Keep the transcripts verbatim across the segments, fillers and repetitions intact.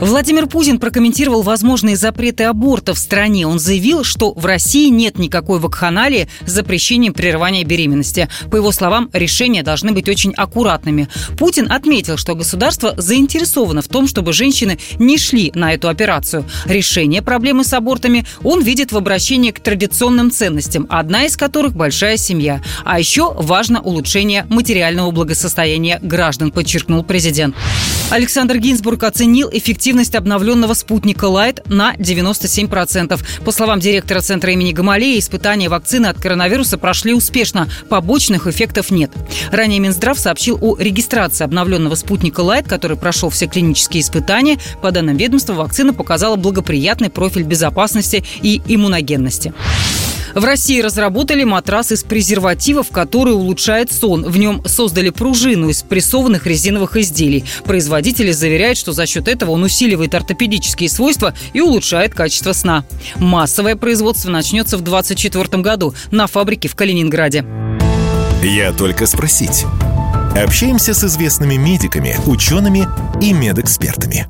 Владимир Путин прокомментировал возможные запреты аборта в стране. Он заявил, что в России нет никакой вакханалии с запрещением прерывания беременности. По его словам, решения должны быть очень аккуратными. Путин отметил, что государство заинтересовано в том, чтобы женщины не шли на эту операцию. Решение проблемы с абортами он видит в обращении к традиционным ценностям, одна из которых – большая семья. А еще важно улучшение материального благосостояния граждан, подчеркнул президент. Александр Гинзбург оценил эффективность обновленного «Спутника Лайт» на девяносто семь процентов. По словам директора центра имени Гамалея, испытания вакцины от коронавируса прошли успешно. Побочных эффектов нет. Ранее Минздрав сообщил о регистрации обновленного «Спутника Лайт», который прошел все клинические испытания. По данным ведомства, вакцина показала благоприятный профиль безопасности и иммуногенности. В России разработали матрас из презервативов, который улучшает сон. В нем создали пружину из прессованных резиновых изделий. Производители заверяют, что за счет этого он усиливает ортопедические свойства и улучшает качество сна. Массовое производство начнется в двадцать четвёртом году на фабрике в Калининграде. «Я только спросить». Общаемся с известными медиками, учеными и медэкспертами.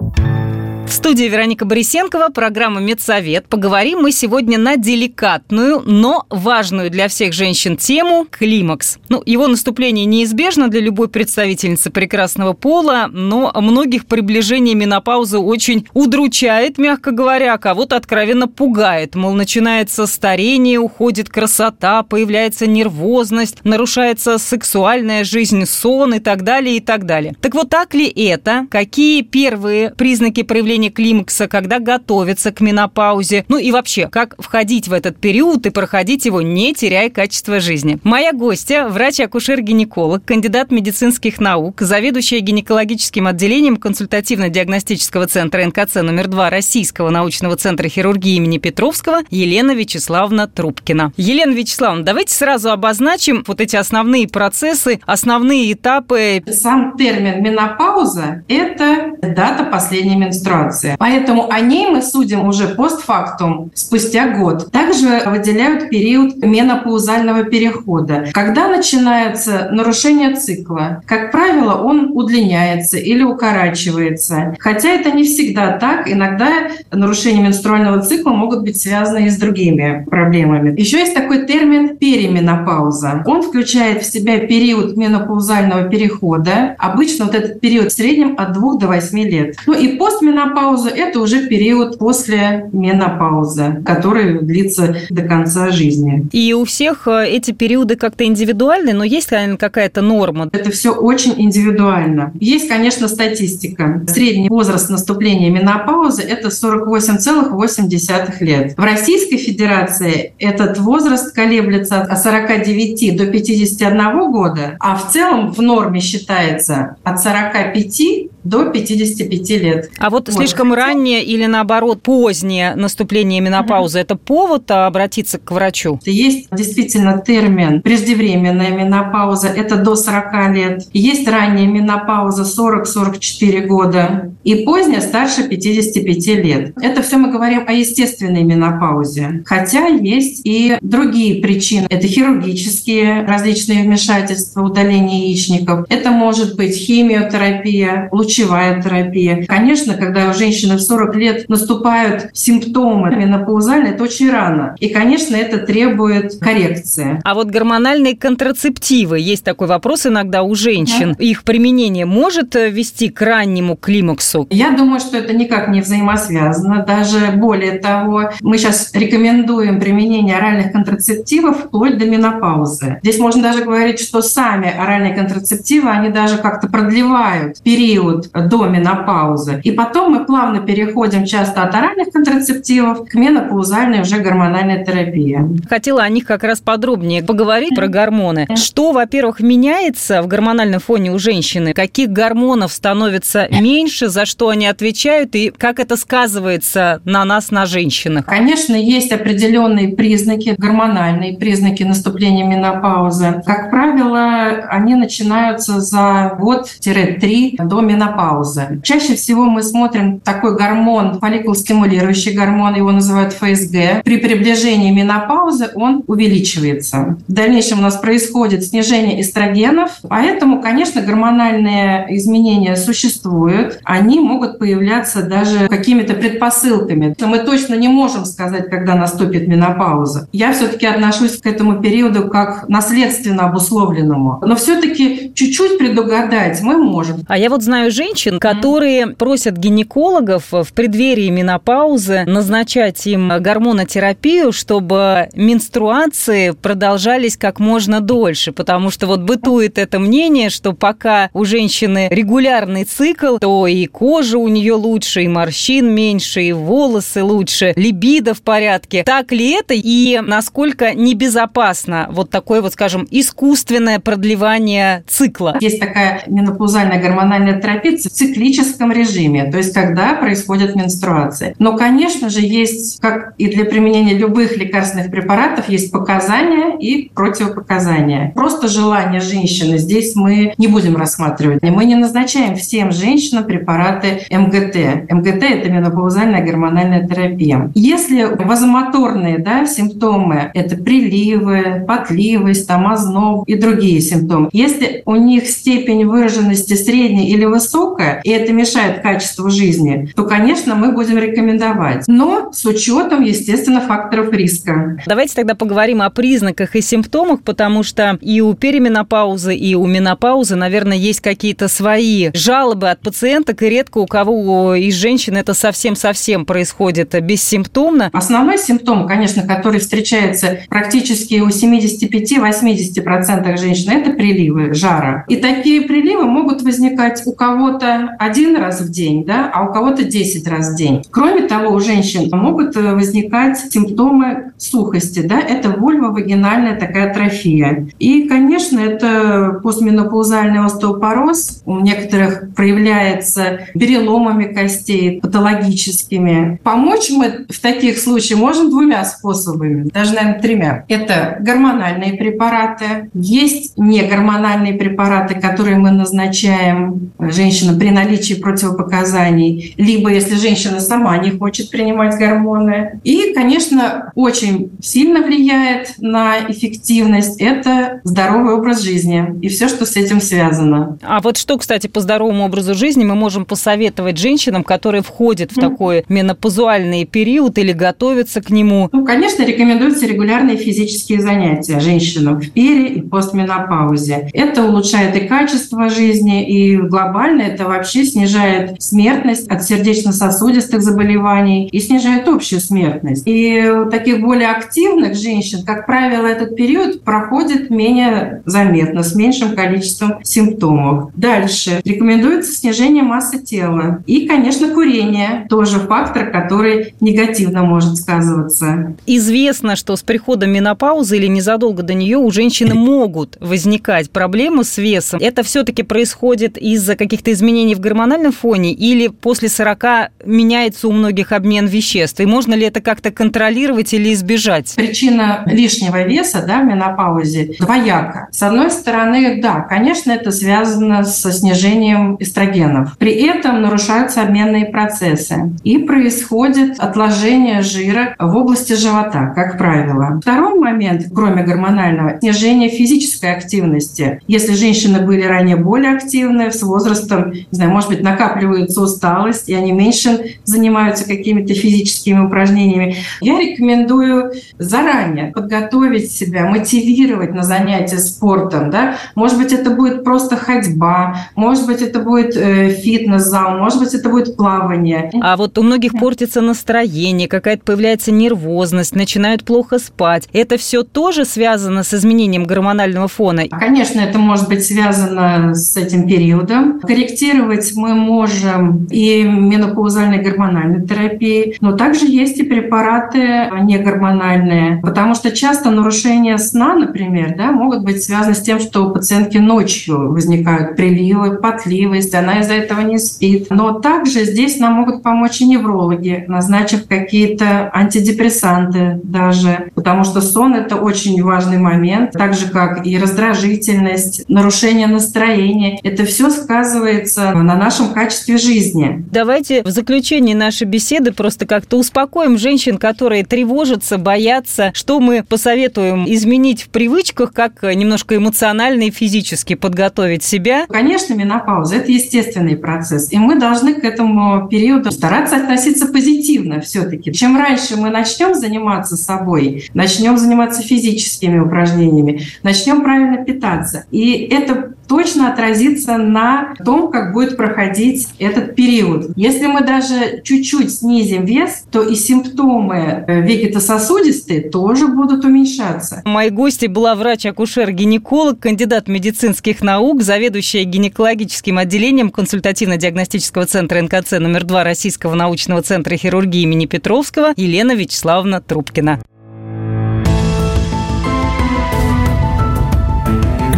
В студии Вероника Борисенкова, программа «Медсовет». Поговорим мы сегодня на деликатную, но важную для всех женщин тему – климакс. Ну, его наступление неизбежно для любой представительницы прекрасного пола, но многих приближение менопаузы очень удручает, мягко говоря, а кого-то откровенно пугает. Мол, начинается старение, уходит красота, появляется нервозность, нарушается сексуальная жизнь, сон и так далее, и так далее. Так вот, так ли это? Какие первые признаки проявления климакса, когда готовиться к менопаузе, ну и вообще, как входить в этот период и проходить его, не теряя качества жизни. Моя гостья, врач-акушер-гинеколог, кандидат медицинских наук, заведующая гинекологическим отделением консультативно-диагностического центра эн ка цэ номер два Российского научного центра хирургии имени Петровского Елена Вячеславовна Трубкина. Елена Вячеславовна, давайте сразу обозначим вот эти основные процессы, основные этапы. Сам термин менопауза – это дата последней менструации. Поэтому о ней мы судим уже постфактум, спустя год. Также выделяют период менопаузального перехода. Когда начинается нарушение цикла, как правило, он удлиняется или укорачивается. Хотя это не всегда так. Иногда нарушения менструального цикла могут быть связаны и с другими проблемами. Еще есть такой термин перименопауза. Он включает в себя период менопаузального перехода. Обычно вот этот период в среднем от двух до восьми лет. Ну и постменопауза Менопауза – это уже период после менопаузы, который длится до конца жизни. И у всех эти периоды как-то индивидуальны, но есть, наверное, какая-то норма? Это все очень индивидуально. Есть, конечно, статистика. Средний возраст наступления менопаузы – это сорок восемь целых восемь десятых лет. В Российской Федерации этот возраст колеблется от сорока девяти до пятидесяти одного года, а в целом в норме считается от сорока пяти до пятидесяти пяти лет. А вот Может. слишком раннее или, наоборот, позднее наступление менопаузы mm-hmm. – это повод обратиться к врачу? Есть действительно термин «преждевременная менопауза» – это до сорока лет. Есть ранняя менопауза сорок-сорок четыре года и поздняя старше пятидесяти пяти лет. Это все мы говорим о естественной менопаузе. Хотя есть и другие причины. Это хирургические различные вмешательства, удаление яичников. Это может быть химиотерапия, лучевая лучевая терапия. Конечно, когда у женщины в сорок лет наступают симптомы менопаузальные, это очень рано. И, конечно, это требует коррекции. А вот гормональные контрацептивы. Есть такой вопрос иногда у женщин. Да. Их применение может вести к раннему климаксу? Я думаю, что это никак не взаимосвязано. Даже более того, мы сейчас рекомендуем применение оральных контрацептивов вплоть до менопаузы. Здесь можно даже говорить, что сами оральные контрацептивы, они даже как-то продлевают период до менопаузы. И потом мы плавно переходим часто от оральных контрацептивов к менопаузальной уже гормональной терапии. Хотела о них как раз подробнее поговорить, про гормоны. Что, во-первых, меняется в гормональном фоне у женщины? Каких гормонов становится меньше, за что они отвечают и как это сказывается на нас, на женщинах? Конечно, есть определенные признаки, гормональные признаки наступления менопаузы. Как правило, они начинаются за год-три до менопаузы. Чаще всего мы смотрим такой гормон, фолликулостимулирующий гормон, его называют эф эс гэ. При приближении менопаузы он увеличивается. В дальнейшем у нас происходит снижение эстрогенов, поэтому, конечно, гормональные изменения существуют. Они могут появляться даже какими-то предпосылками. Мы точно не можем сказать, когда наступит менопауза. Я все-таки отношусь к этому периоду как наследственно обусловленному. Но все-таки чуть-чуть предугадать мы можем. А я вот знаю женщин, которые mm-hmm. просят гинекологов в преддверии менопаузы назначать им гормонотерапию, чтобы менструации продолжались как можно дольше. Потому что вот бытует это мнение, что пока у женщины регулярный цикл, то и кожа у нее лучше, и морщин меньше, и волосы лучше, либидо в порядке. Так ли это? И насколько небезопасно вот такое вот, скажем, искусственное продлевание цикла? Есть такая менопаузальная гормональная терапия в циклическом режиме, то есть когда происходят менструации. Но, конечно же, есть, как и для применения любых лекарственных препаратов, есть показания и противопоказания. Просто желание женщины здесь мы не будем рассматривать. Мы не назначаем всем женщинам препараты эм гэ тэ. эм гэ тэ – это менопаузальная гормональная терапия. Если вазомоторные, да, симптомы – это приливы, потливость, там, озноб и другие симптомы. Если у них степень выраженности средняя или высокая, и это мешает качеству жизни, то, конечно, мы будем рекомендовать. Но с учетом, естественно, факторов риска. Давайте тогда поговорим о признаках и симптомах, потому что и у перименопаузы, и у менопаузы, наверное, есть какие-то свои жалобы от пациенток, и редко у кого из женщин это совсем-совсем происходит бессимптомно. Основной симптом, конечно, который встречается практически у семидесяти пяти - восьмидесяти процентов женщин, это приливы жара. И такие приливы могут возникать у кого-то один раз в день, да, а у кого-то десять раз в день. Кроме того, у женщин могут возникать симптомы сухости, да, это вульвовагинальная такая атрофия. И, конечно, это постменопаузальный остеопороз. У некоторых проявляется переломами костей, патологическими. Помочь мы в таких случаях можем двумя способами, даже, наверное, тремя. Это гормональные препараты. Есть негормональные препараты, которые мы назначаем женщинам при наличии противопоказаний, либо если женщина сама не хочет принимать гормоны. И, конечно, очень сильно влияет на эффективность это здоровый образ жизни и все, что с этим связано. А вот что, кстати, по здоровому образу жизни мы можем посоветовать женщинам, которые входят в mm. такой менопаузальный период или готовятся к нему? Ну, конечно, рекомендуются регулярные физические занятия женщинам в пери- и постменопаузе. Это улучшает и качество жизни, и глобально это вообще снижает смертность от сердечно-сосудистых заболеваний и снижает общую смертность. И у таких более активных женщин, как правило, этот период проходит менее заметно, с меньшим количеством симптомов. Дальше. Рекомендуется снижение массы тела. И, конечно, курение. Тоже фактор, который негативно может сказываться. Известно, что с приходом менопаузы или незадолго до нее у женщины могут возникать проблемы с весом. Это все-таки происходит из-за каких-то изменений в гормональном фоне или после сорока меняется у многих обмен веществ? И можно ли это как-то контролировать или избежать? Причина лишнего веса, да, в менопаузе двояка. С одной стороны, да, конечно, это связано со снижением эстрогенов. При этом нарушаются обменные процессы и происходит отложение жира в области живота, как правило. Второй момент, кроме гормонального, снижение физической активности. Если женщины были ранее более активны, с возрастом не знаю, может быть, накапливается усталость, и они меньше занимаются какими-то физическими упражнениями. Я рекомендую заранее подготовить себя, мотивировать на занятия спортом. Да? Может быть, это будет просто ходьба, может быть, это будет э, фитнес-зал, может быть, это будет плавание. А вот у многих портится настроение, какая-то появляется нервозность, начинают плохо спать. Это все тоже связано с изменением гормонального фона? Конечно, это может быть связано с этим периодом. Корректировать мы можем и менопаузальной гормональной терапией, но также есть и препараты негормональные, потому что часто нарушения сна, например, да, могут быть связаны с тем, что у пациентки ночью возникают приливы, потливость, она из-за этого не спит. Но также здесь нам могут помочь и неврологи, назначив какие-то антидепрессанты даже, потому что сон — это очень важный момент, так же, как и раздражительность, нарушение настроения. Это все сказывается на нашем качестве жизни. Давайте в заключении нашей беседы просто как-то успокоим женщин, которые тревожатся, боятся. Что мы посоветуем изменить в привычках, как немножко эмоционально и физически подготовить себя? Конечно, менопауза — это естественный процесс, и мы должны к этому периоду стараться относиться позитивно все-таки. Чем раньше мы начнем заниматься собой, начнем заниматься физическими упражнениями, начнем правильно питаться, и это точно отразится на том, как будет проходить этот период. Если мы даже чуть-чуть снизим вес, то и симптомы вегетососудистые тоже будут уменьшаться. Моей гостьей была врач-акушер-гинеколог, кандидат медицинских наук, заведующая гинекологическим отделением консультативно-диагностического центра эн ка цэ номер два Российского научного центра хирургии имени Петровского Елена Вячеславовна Трубкина.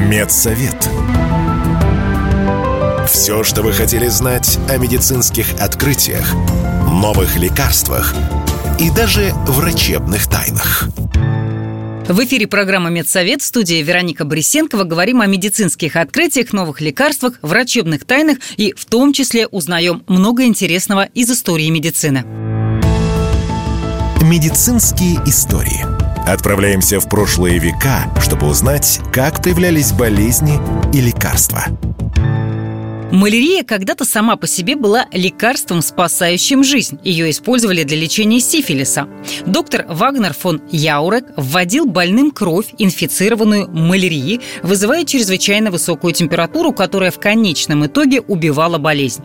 Медсовет. Все, что вы хотели знать о медицинских открытиях, новых лекарствах и даже врачебных тайнах. В эфире программа «Медсовет», в студии Вероника Борисенкова. Говорим о медицинских открытиях, новых лекарствах, врачебных тайнах и в том числе узнаем много интересного из истории медицины. Медицинские истории. Отправляемся в прошлые века, чтобы узнать, как появлялись болезни и лекарства. Малярия когда-то сама по себе была лекарством, спасающим жизнь. Ее использовали для лечения сифилиса. Доктор Вагнер фон Яурек вводил больным кровь, инфицированную малярией, вызывая чрезвычайно высокую температуру, которая в конечном итоге убивала болезнь.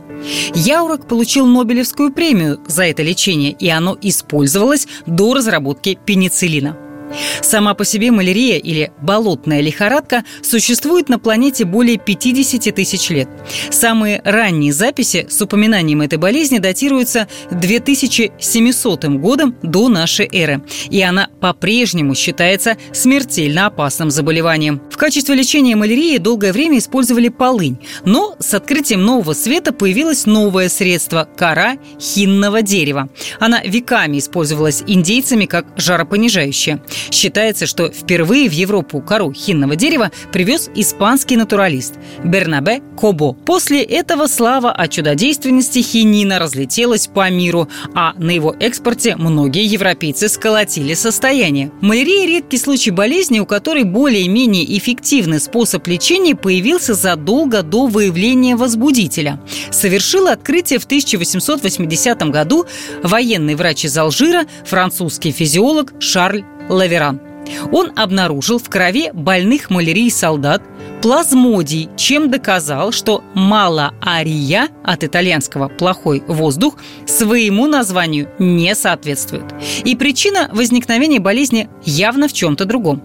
Яурек получил Нобелевскую премию за это лечение, и оно использовалось до разработки пенициллина. Сама по себе малярия или болотная лихорадка существует на планете более пятьдесят тысяч лет. Самые ранние записи с упоминанием этой болезни датируются две тысячи семисотым годом до нашей эры, и она по-прежнему считается смертельно опасным заболеванием. В качестве лечения малярии долгое время использовали полынь, но с открытием нового света появилось новое средство – кора хинного дерева. Она веками использовалась индейцами как жаропонижающее. Считается, что впервые в Европу кору хинного дерева привез испанский натуралист Бернабе Кобо. После этого слава о чудодейственности хинина разлетелась по миру, а на его экспорте многие европейцы сколотили состояние. Малярия – редкий случай болезни, у которой более-менее эффективный способ лечения появился задолго до выявления возбудителя. Совершила открытие в тысяча восемьсот восьмидесятом году военный врач из Алжира, французский физиолог Шарль Лаверан. Он обнаружил в крови больных малярией солдат плазмодий, чем доказал, что малярия, от итальянского «плохой воздух», своему названию не соответствует. И причина возникновения болезни явно в чем-то другом.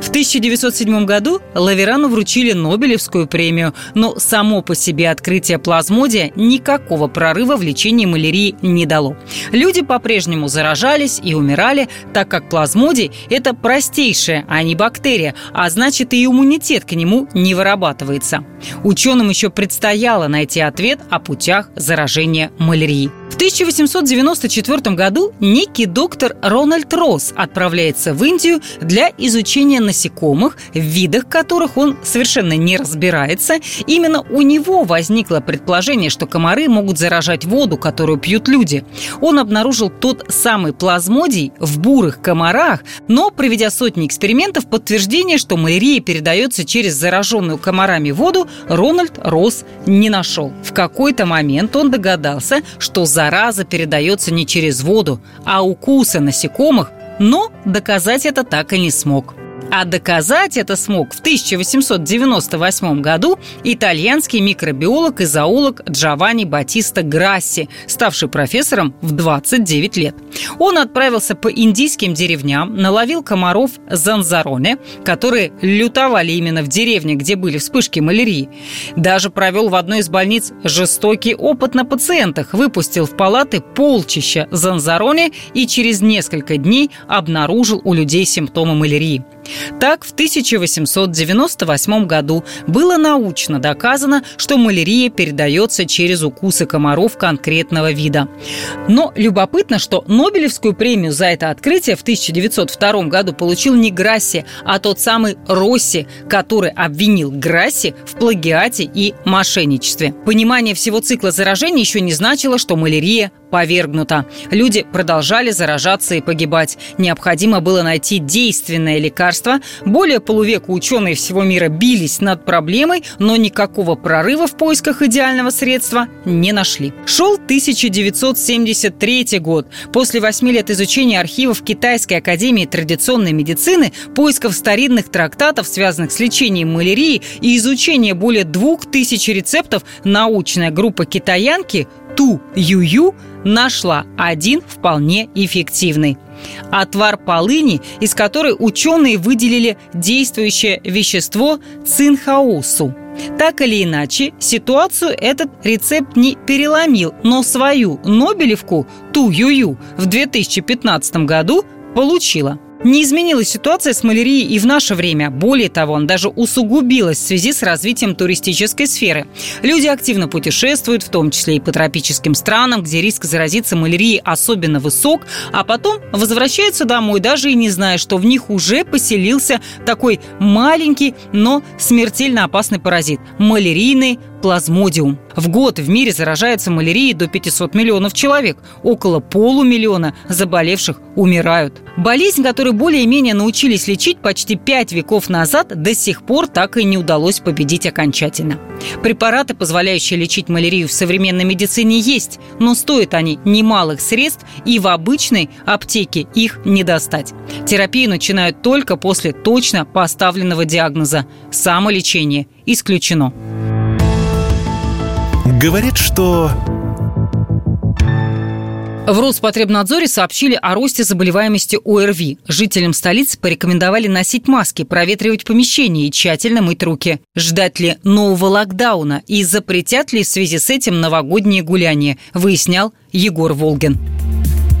В тысяча девятьсот седьмом году Лаверану вручили Нобелевскую премию, но само по себе открытие плазмодия никакого прорыва в лечении малярии не дало. Люди по-прежнему заражались и умирали, так как плазмодий – это простейшая, а не бактерия, а значит, и иммунитет к нему не вырабатывается. Ученым еще предстояло найти ответ о путях заражения малярией. В тысяча восемьсот девяносто четвёртом году некий доктор Рональд Росс отправляется в Индию для изучения насекомых, в видах которых он совершенно не разбирается. Именно у него возникло предположение, что комары могут заражать воду, которую пьют люди. Он обнаружил тот самый плазмодий в бурых комарах, но, проведя сотни экспериментов, подтверждение, что малярия передается через зараженную комарами воду, Рональд Росс не нашел. В какой-то момент он догадался, что за Зараза передается не через воду, а укусы насекомых, но доказать это так и не смог. А доказать это смог в тысяча восемьсот девяносто восьмом году итальянский микробиолог и зоолог Джованни Баттиста Грасси, ставший профессором в двадцать девять лет. Он отправился по индийским деревням, наловил комаров занзароне, которые лютовали именно в деревне, где были вспышки малярии. Даже провел в одной из больниц жестокий опыт на пациентах, выпустил в палаты полчища занзароне и через несколько дней обнаружил у людей симптомы малярии. Так, в тысяча восемьсот девяносто восьмом году было научно доказано, что малярия передается через укусы комаров конкретного вида. Но любопытно, что Нобелевскую премию за это открытие в тысяча девятьсот втором году получил не Грасси, а тот самый Росси, который обвинил Грасси в плагиате и мошенничестве. Понимание всего цикла заражений еще не значило, что малярия повергнута. Люди продолжали заражаться и погибать. Необходимо было найти действенное лекарство. Более полувека ученые всего мира бились над проблемой, но никакого прорыва в поисках идеального средства не нашли. Шел тысяча девятьсот семьдесят третий год. После восьми лет изучения архивов Китайской академии традиционной медицины, поисков старинных трактатов, связанных с лечением малярии, и изучения более двух тысяч рецептов, научная группа китаянки Ту-Юю нашла один вполне эффективный – отвар полыни, из которой ученые выделили действующее вещество цинхаосу. Так или иначе, ситуацию этот рецепт не переломил, но свою Нобелевку Ту-Юю в две тысячи пятнадцатом году получила. Не изменилась ситуация с малярией и в наше время. Более того, она даже усугубилась в связи с развитием туристической сферы. Люди активно путешествуют, в том числе и по тропическим странам, где риск заразиться малярией особенно высок, а потом возвращаются домой, даже и не зная, что в них уже поселился такой маленький, но смертельно опасный паразит – малярийный плазмодиум. В год в мире заражается малярией до пятисот миллионов человек. Около полумиллиона заболевших умирают. Болезнь, которую более-менее научились лечить почти пять веков назад, до сих пор так и не удалось победить окончательно. Препараты, позволяющие лечить малярию в современной медицине, есть, но стоят они немалых средств, и в обычной аптеке их не достать. Терапию начинают только после точно поставленного диагноза. Самолечение исключено. Говорит, что... В Роспотребнадзоре сообщили о росте заболеваемости ОРВИ. Жителям столицы порекомендовали носить маски, проветривать помещения и тщательно мыть руки. Ждать ли нового локдауна и запретят ли в связи с этим новогодние гуляния, выяснял Егор Волгин.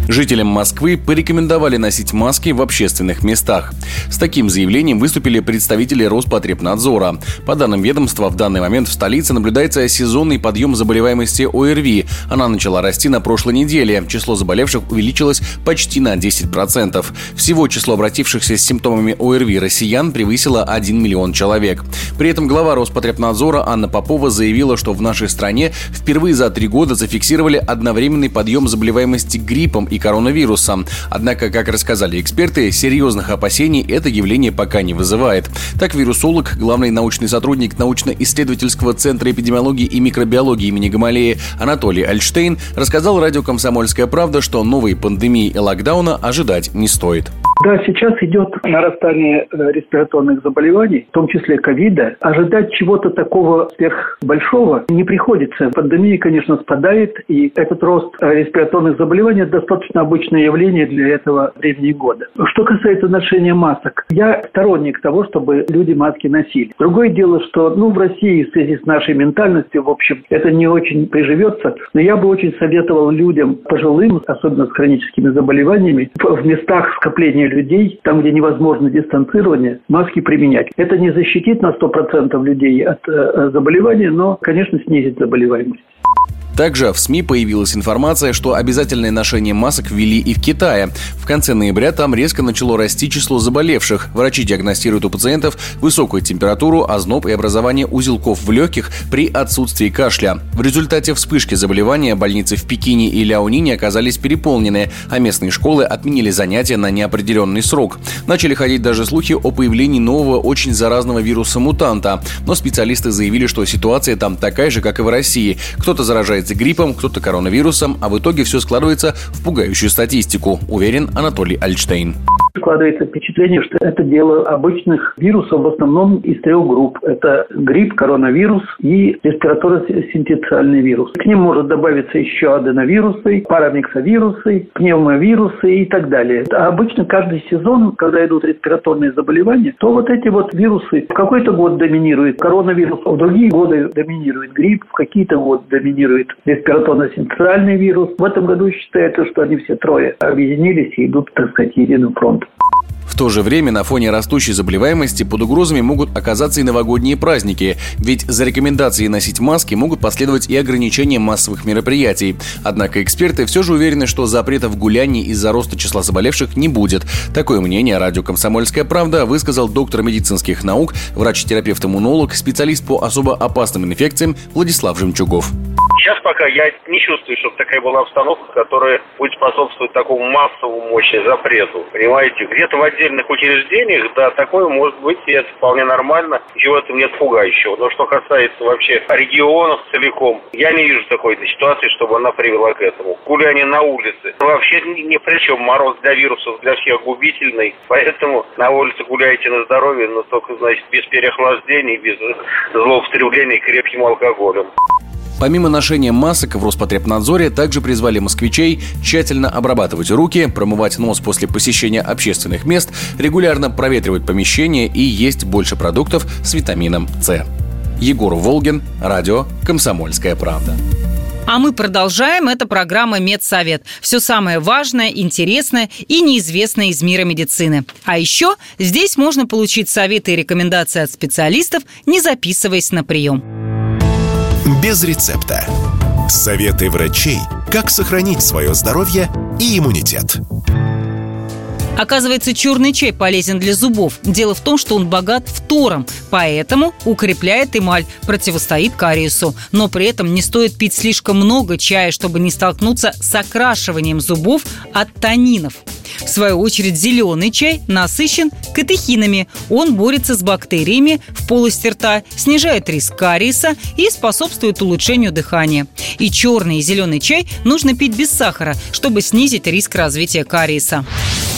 Жителям Москвы порекомендовали носить маски в общественных местах. С таким заявлением выступили представители Роспотребнадзора. По данным ведомства, в данный момент в столице наблюдается сезонный подъем заболеваемости ОРВИ. Она начала расти на прошлой неделе. Число заболевших увеличилось почти на десять процентов. Всего число обратившихся с симптомами ОРВИ россиян превысило один миллион человек. При этом глава Роспотребнадзора Анна Попова заявила, что в нашей стране впервые за три года зафиксировали одновременный подъем заболеваемости гриппом и и коронавируса. Однако, как рассказали эксперты, серьезных опасений это явление пока не вызывает. Так, вирусолог, главный научный сотрудник научно-исследовательского центра эпидемиологии и микробиологии имени Гамалеи Анатолий Альштейн рассказал радио «Комсомольская правда», что новой пандемии и локдауна ожидать не стоит. Да, сейчас идет нарастание респираторных заболеваний, в том числе ковида. Ожидать чего-то такого сверхбольшого не приходится. Пандемия, конечно, спадает, и этот рост респираторных заболеваний – достаточно обычное явление для этого времени года. Что касается ношения масок, я сторонник того, чтобы люди маски носили. Другое дело, что ну, в России в связи с нашей ментальностью, в общем, это не очень приживется, но я бы очень советовал людям пожилым, особенно с хроническими заболеваниями, в местах скопления людей, там, где невозможно дистанцирование, маски применять. Это не защитит на сто процентов людей от э, заболевания, но, конечно, снизит заболеваемость. Также в СМИ появилась информация, что обязательное ношение масок ввели и в Китае. В конце ноября там резко начало расти число заболевших. Врачи диагностируют у пациентов высокую температуру, озноб и образование узелков в легких при отсутствии кашля. В результате вспышки заболевания больницы в Пекине и Ляонине оказались переполнены, а местные школы отменили занятия на неопределенный срок. Начали ходить даже слухи о появлении нового очень заразного вируса-мутанта, но специалисты заявили, что ситуация там такая же, как и в России. Кто-то заражается гриппом, кто-то коронавирусом, а в итоге все складывается в пугающую статистику, уверен Анатолий Альштейн. Складывается впечатление, что это дело обычных вирусов, в основном из трех групп. Это грипп, коронавирус и респираторно-синтетиальный вирус. К ним может добавиться еще аденовирусы, парамиксовирусы, пневмовирусы и так далее. А обычно каждый сезон, когда идут респираторные заболевания, то вот эти вот вирусы в какой-то год доминирует коронавирус, в другие годы доминирует грипп, в какие-то годы доминирует респираторно-синтетиальный вирус. В этом году считается, что они все трое объединились и идут, так сказать, единым фронтом. В то же время на фоне растущей заболеваемости под угрозами могут оказаться и новогодние праздники, ведь за рекомендацией носить маски могут последовать и ограничения массовых мероприятий. Однако эксперты все же уверены, что запретов гуляний из-за роста числа заболевших не будет. Такое мнение радио «Комсомольская правда» высказал доктор медицинских наук, врач-терапевт-иммунолог, специалист по особо опасным инфекциям Владислав Жемчугов. Сейчас пока я не чувствую, чтобы такая была обстановка, которая будет способствовать такому массовому мощному запрету. Понимаете, где-то в отдельных учреждениях, да, такое может быть, и это вполне нормально, ничего в этом нет пугающего. Но что касается вообще регионов целиком, я не вижу такой ситуации, чтобы она привела к этому. Гуляние на улице. Вообще ни при чем, мороз для вирусов, для всех губительный, поэтому на улице гуляйте на здоровье, но только, значит, без переохлаждений, без злоупотреблений крепким алкоголем. Помимо ношения масок, в Роспотребнадзоре также призвали москвичей тщательно обрабатывать руки, промывать нос после посещения общественных мест, регулярно проветривать помещения и есть больше продуктов с витамином С. Егор Волгин, радио «Комсомольская правда». А мы продолжаем. Это программа «Медсовет». Все самое важное, интересное и неизвестное из мира медицины. А еще здесь можно получить советы и рекомендации от специалистов, не записываясь на прием. Без рецепта. Советы врачей, как сохранить свое здоровье и иммунитет. Оказывается, черный чай полезен для зубов. Дело в том, что он богат фтором, поэтому укрепляет эмаль, противостоит кариесу. Но при этом не стоит пить слишком много чая, чтобы не столкнуться с окрашиванием зубов от танинов. В свою очередь, зеленый чай насыщен катехинами. Он борется с бактериями в полости рта, снижает риск кариеса и способствует улучшению дыхания. И черный и зеленый чай нужно пить без сахара, чтобы снизить риск развития кариеса.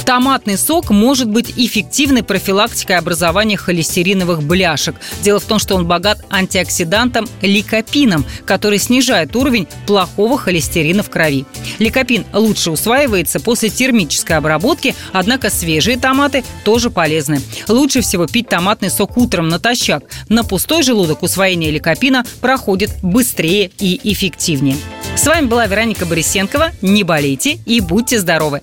Томатный сок может быть эффективной профилактикой образования холестериновых бляшек. Дело в том, что он богат антиоксидантом ликопином, который снижает уровень плохого холестерина в крови. Ликопин лучше усваивается после термической обработки, однако свежие томаты тоже полезны. Лучше всего пить томатный сок утром натощак. На пустой желудок усвоение ликопина проходит быстрее и эффективнее. С вами была Вероника Борисенкова. Не болейте и будьте здоровы!